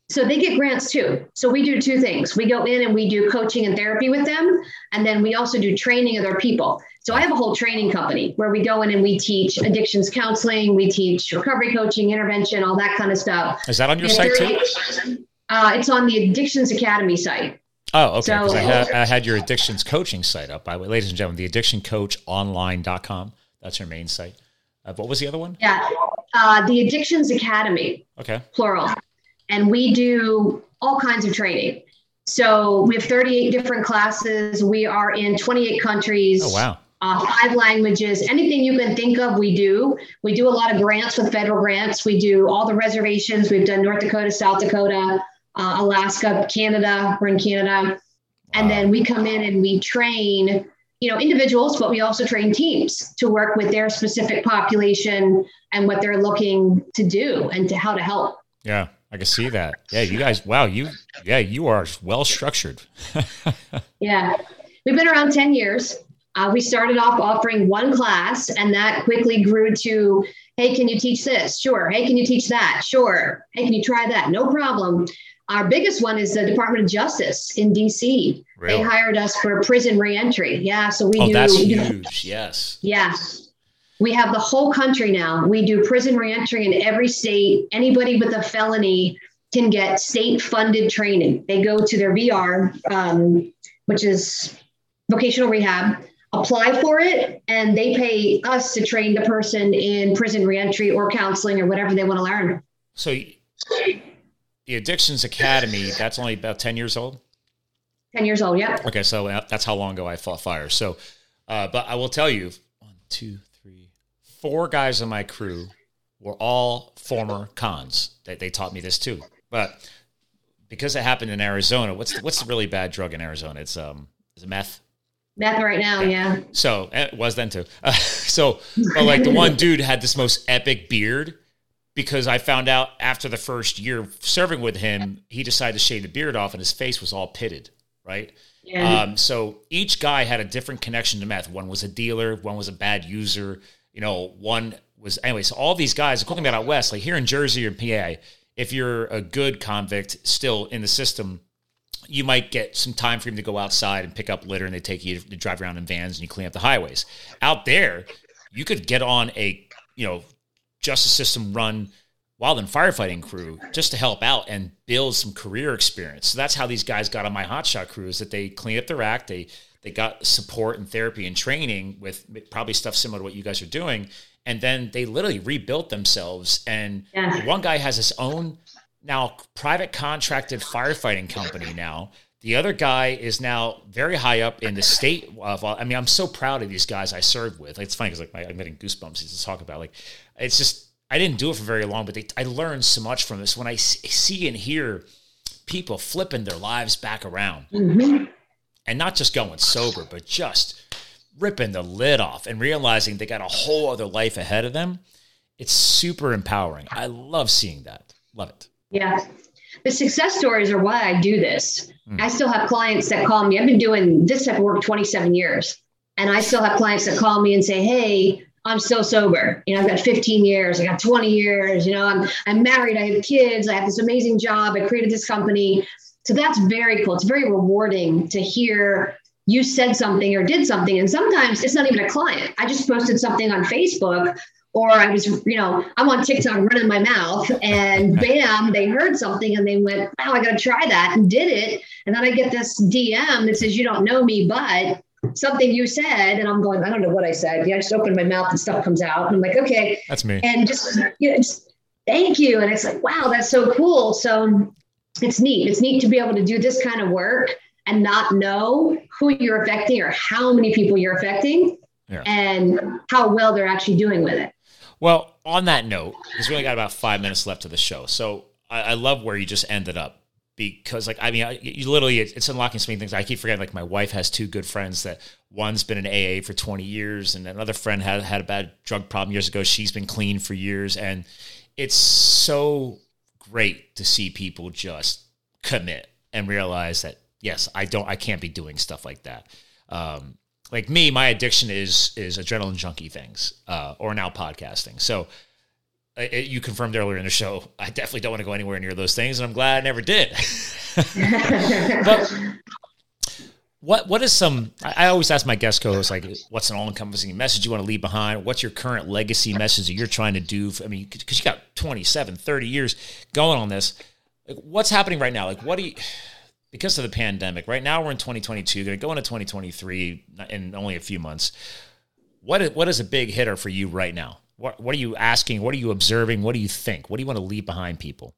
so they get grants too. So we do two things. We go in and we do coaching and therapy with them. And then we also do training of their people. So I have a whole training company where we go in and we teach addictions counseling. We teach recovery coaching, intervention, all that kind of stuff. Is that on your and site too? Uh, it's on the Addictions Academy site. Oh, okay. Because so, I, had, I had your addictions coaching site up. By the way, ladies and gentlemen, the addiction coach online dot com. That's your main site. Uh, what was the other one? Yeah, uh, the Addictions Academy. Okay. Plural. And we do all kinds of training. So we have thirty-eight different classes. We are in twenty-eight countries. Oh, wow. Uh, five languages, anything you can think of, we do. We do a lot of grants with federal grants. We do all the reservations. We've done North Dakota, South Dakota, Uh, Alaska, Canada, we're in Canada. And then we come in and we train, you know, individuals, but we also train teams to work with their specific population and what they're looking to do and to how to help. Yeah, I can see that. Yeah, you guys, wow, you, yeah, you are well structured. Yeah, we've been around ten years. Uh, we started off offering one class, and that quickly grew to, hey, can you teach this? Sure. Hey, can you teach that? Sure. Hey, can you try that? No problem. Our biggest one is the Department of Justice in D C. Really? They hired us for prison reentry. Yeah. So we oh, do. That's we do, huge. Yes. Yeah. We have the whole country now. We do prison reentry in every state. Anybody with a felony can get state funded training. They go to their V R, um, which is vocational rehab, apply for it, and they pay us to train the person in prison reentry or counseling or whatever they want to learn. So the Addictions Academy, that's only about ten years old? ten years old, yeah. Okay, so that's how long ago I fought fire. So, uh, but I will tell you, one, two, three, four guys in my crew were all former cons. They, they taught me this too. But because it happened in Arizona, what's the, what's the really bad drug in Arizona? It's um, is it meth? Meth right now, yeah. yeah. So it was then too. Uh, so, but like the one dude had this most epic beard, because I found out after the first year serving with him, he decided to shave the beard off and his face was all pitted, right? Yeah. Um, so each guy had a different connection to meth. One was a dealer, one was a bad user, you know, one was, anyway, so all these guys, I'm talking about out west, like here in Jersey or P A, if you're a good convict still in the system, you might get some time for him to go outside and pick up litter, and they take you to drive around in vans and you clean up the highways. Out there, you could get on a, you know, justice system run wild and firefighting crew just to help out and build some career experience. So that's how these guys got on my hotshot crew, is that they cleaned up their act. They, they got support and therapy and training with probably stuff similar to what you guys are doing. And then they literally rebuilt themselves. And yeah. One guy has his own now private contracted firefighting company now. The other guy is now very high up in the state of, I mean, I'm so proud of these guys I served with. It's funny because like my, I'm getting goosebumps to talk about. Like, it's just, I didn't do it for very long, but they, I learned so much from this. When I see and hear people flipping their lives back around, mm-hmm. and not just going sober, but just ripping the lid off and realizing they got a whole other life ahead of them. It's super empowering. I love seeing that. Love it. Yeah. The success stories are why I do this. Mm. I still have clients that call me. I've been doing this type of work twenty-seven years. And I still have clients that call me and say, hey, I'm still sober. You know, I've got fifteen years. I got twenty years. You know, I'm, I'm married. I have kids. I have this amazing job. I created this company. So that's very cool. It's very rewarding to hear you said something or did something. And sometimes it's not even a client. I just posted something on Facebook, or I was, you know, I'm on TikTok running my mouth, and bam, they heard something and they went, wow, I got to try that, and did it. And then I get this D M that says, you don't know me, but something you said. And I'm going, I don't know what I said. Yeah, I just opened my mouth and stuff comes out. And I'm like, okay, that's me. And just, you know, just thank you. And it's like, wow, that's so cool. So it's neat. It's neat to be able to do this kind of work and not know who you're affecting or how many people you're affecting, yeah. and how well they're actually doing with it. Well, on that note, because we only got about five minutes left of the show. So I, I love where you just ended up, because like, I mean, I, you literally, it, it's unlocking so many things. I keep forgetting, like my wife has two good friends that one's been in A A for twenty years and another friend had, had a bad drug problem years ago. She's been clean for years. And it's so great to see people just commit and realize that, yes, I don't, I can't be doing stuff like that. Um, like me, my addiction is, is adrenaline junkie things, uh, or now podcasting. So it, you confirmed earlier in the show, I definitely don't want to go anywhere near those things. And I'm glad I never did. But what, what is some, I, I always ask my guest co-hosts, like, what's an all encompassing message you want to leave behind? What's your current legacy message that you're trying to do? For, I mean, cause you got twenty-seven, thirty years going on this. Like, what's happening right now? Like, what do you, because of the pandemic right now, we're in twenty twenty-two, going to go into twenty twenty-three in only a few months. What is, what is a big hitter for you right now? What, what are you asking? What are you observing? What do you think? What do you want to leave behind people?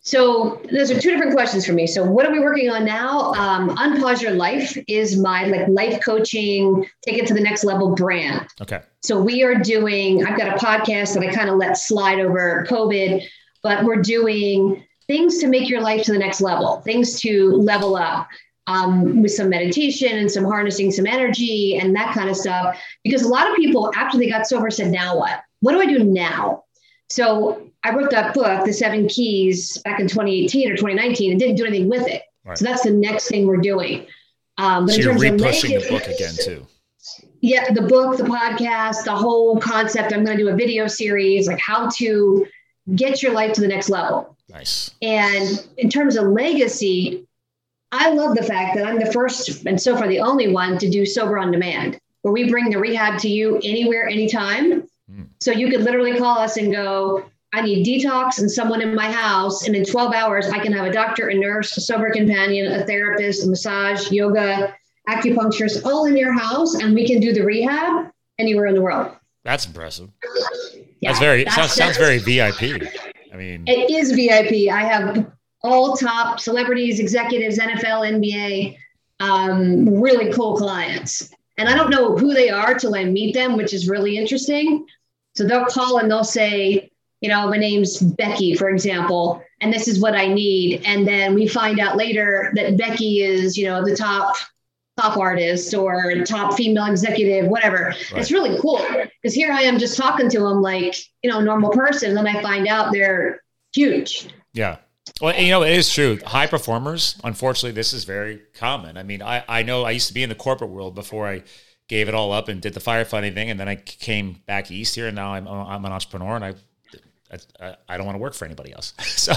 So those are two different questions for me. So what are we working on now? Um, Unpause Your Life is my like life coaching, take it to the next level brand. Okay. So we are doing, I've got a podcast that I kind of let slide over COVID, but we're doing things to make your life to the next level, things to level up, um, with some meditation and some harnessing some energy and that kind of stuff. Because a lot of people after they got sober said, now what? What do I do now? So I wrote that book, The Seven Keys, back in twenty eighteen or twenty nineteen, and didn't do anything with it. Right. So that's the next thing we're doing. Um, but so in terms you're re-pushing of legacy, the book again too. Yeah, the book, the podcast, the whole concept. I'm going to do a video series, like how to get your life to the next level. Nice. And in terms of legacy, I love the fact that I'm the first and so far the only one to do Sober on Demand, where we bring the rehab to you anywhere, anytime. Mm. So you could literally call us and go, I need detox and someone in my house. And in twelve hours, I can have a doctor, a nurse, a sober companion, a therapist, a massage, yoga, acupuncturist, all in your house. And we can do the rehab anywhere in the world. That's impressive. Yeah, that's very, that's sounds, sounds very V I P. I mean, it is V I P. I have all top celebrities, executives, N F L, N B A, um, really cool clients. And I don't know who they are till I meet them, which is really interesting. So they'll call and they'll say, you know, my name's Becky, for example, and this is what I need. And then we find out later that Becky is, you know, the top top artist or top female executive, whatever. Right. It's really cool because here I am just talking to them like, you know, normal person. And then I find out they're huge. Yeah. Well, you know, it is true. High performers, unfortunately, this is very common. I mean, I, I know I used to be in the corporate world before I gave it all up and did the firefighting thing. And then I came back east here and now I'm I'm an entrepreneur and I I, I don't want to work for anybody else. So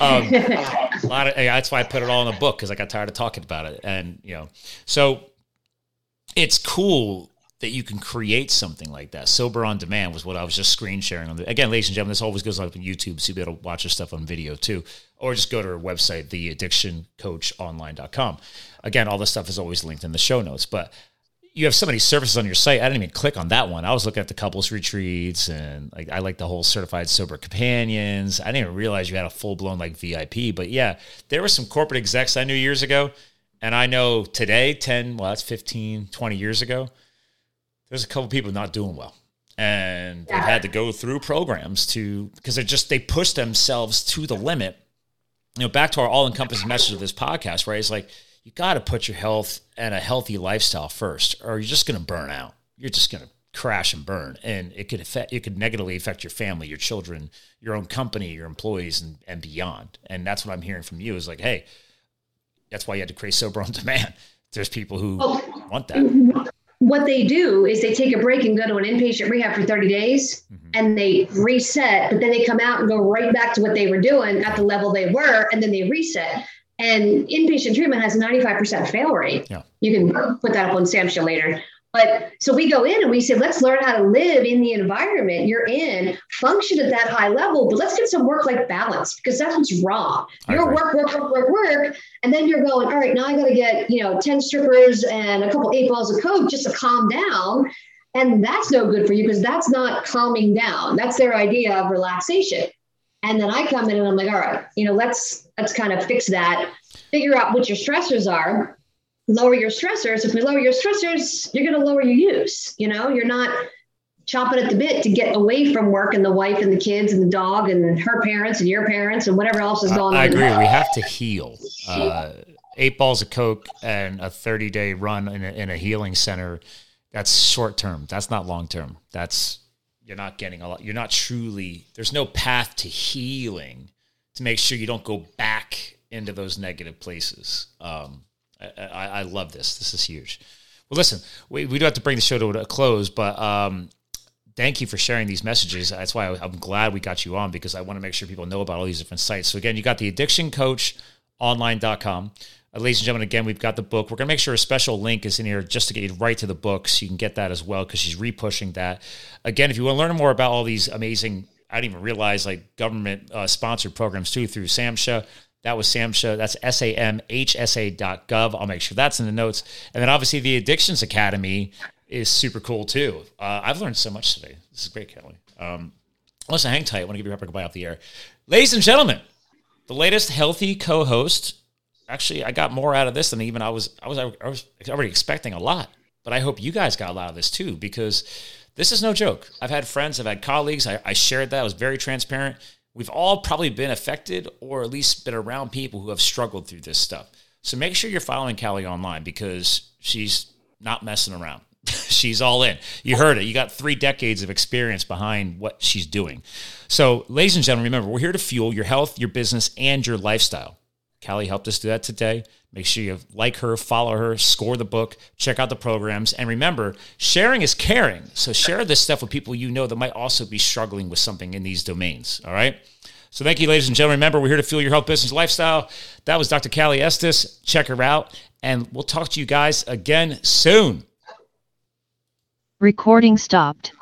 um, a lot of, that's why I put it all in a book because I got tired of talking about it. And, you know, so it's cool that you can create something like that. Sober on Demand was what I was just screen sharing on the, again, ladies and gentlemen, this always goes up on YouTube, so you'll be able to watch this stuff on video too, or just go to our website, the addiction coach online dot com. Again, all this stuff is always linked in the show notes, but you have so many services on your site. I didn't even click on that one. I was looking at the couples retreats and like, I like the whole certified sober companions. I didn't even realize you had a full blown like V I P, but yeah, there were some corporate execs I knew years ago. And I know today, ten, well, that's fifteen, twenty years ago. There's a couple people not doing well and they've had to go through programs to, because they're just, they push themselves to the limit, you know, back to our all encompassing message of this podcast, right? It's like, you got to put your health and a healthy lifestyle first, or you're just going to burn out. You're just going to crash and burn. And it could affect, it could negatively affect your family, your children, your own company, your employees, and, and beyond. And that's what I'm hearing from you is like, hey, that's why you had to create Sober on Demand. There's people who oh, want that. What they do is they take a break and go to an inpatient rehab for thirty days mm-hmm. and they reset, but then they come out and go right back to what they were doing at the level they were. And then they reset. And inpatient treatment has a ninety-five percent fail rate. Yeah. You can put that up on SAMHSA later. But so we go in and we say, let's learn how to live in the environment you're in, function at that high level, but let's get some work-life balance because that's what's wrong. You're work, work, work, work, work. And then you're going, all right, now I got to get, you know, ten strippers and a couple eight balls of Coke just to calm down. And that's no good for you because that's not calming down. That's their idea of relaxation. And then I come in and I'm like, all right, you know, let's, let's kind of fix that, figure out what your stressors are, lower your stressors. If we lower your stressors, you're going to lower your use. You know, you're not chomping at the bit to get away from work and the wife and the kids and the dog and her parents and your parents and whatever else is going uh, on. I agree. We have to heal. Uh, eight balls of Coke and a thirty day run in a, in a healing center. That's short term. That's not long term. That's, you're not getting a lot. You're not truly, there's no path to healing to make sure you don't go back into those negative places. Um, I, I, I love this. This is huge. Well, listen, we, we do have to bring the show to a close, but um, thank you for sharing these messages. That's why I, I'm glad we got you on because I want to make sure people know about all these different sites. So again, you got the addiction coach online dot com. Uh, ladies and gentlemen, again, we've got the book. We're going to make sure a special link is in here just to get you right to the book so you can get that as well because she's repushing that. Again, if you want to learn more about all these amazing, I didn't even realize, like government-sponsored uh, programs too through SAMHSA. That was SAMHSA. That's S A M H S A dot gov. I'll make sure that's in the notes. And then obviously the Addictions Academy is super cool too. Uh, I've learned so much today. This is great, Callie. Um, listen, hang tight. I want to give you a proper goodbye off the air. Ladies and gentlemen, the latest healthy co-host. Actually, I got more out of this than even I was, I was, I was already expecting a lot, but I hope you guys got a lot of this too, because this is no joke. I've had friends, I've had colleagues. I, I shared that. I was very transparent. We've all probably been affected or at least been around people who have struggled through this stuff. So make sure you're following Callie online because she's not messing around. She's all in. You heard it. You got three decades of experience behind what she's doing. So ladies and gentlemen, remember, we're here to fuel your health, your business, and your lifestyle. Callie helped us do that today. Make sure you like her, follow her, score the book, check out the programs. And remember, sharing is caring. So share this stuff with people you know that might also be struggling with something in these domains. All right? So thank you, ladies and gentlemen. Remember, we're here to fuel your health, business, lifestyle. That was Doctor Callie Estes. Check her out. And we'll talk to you guys again soon. Recording stopped.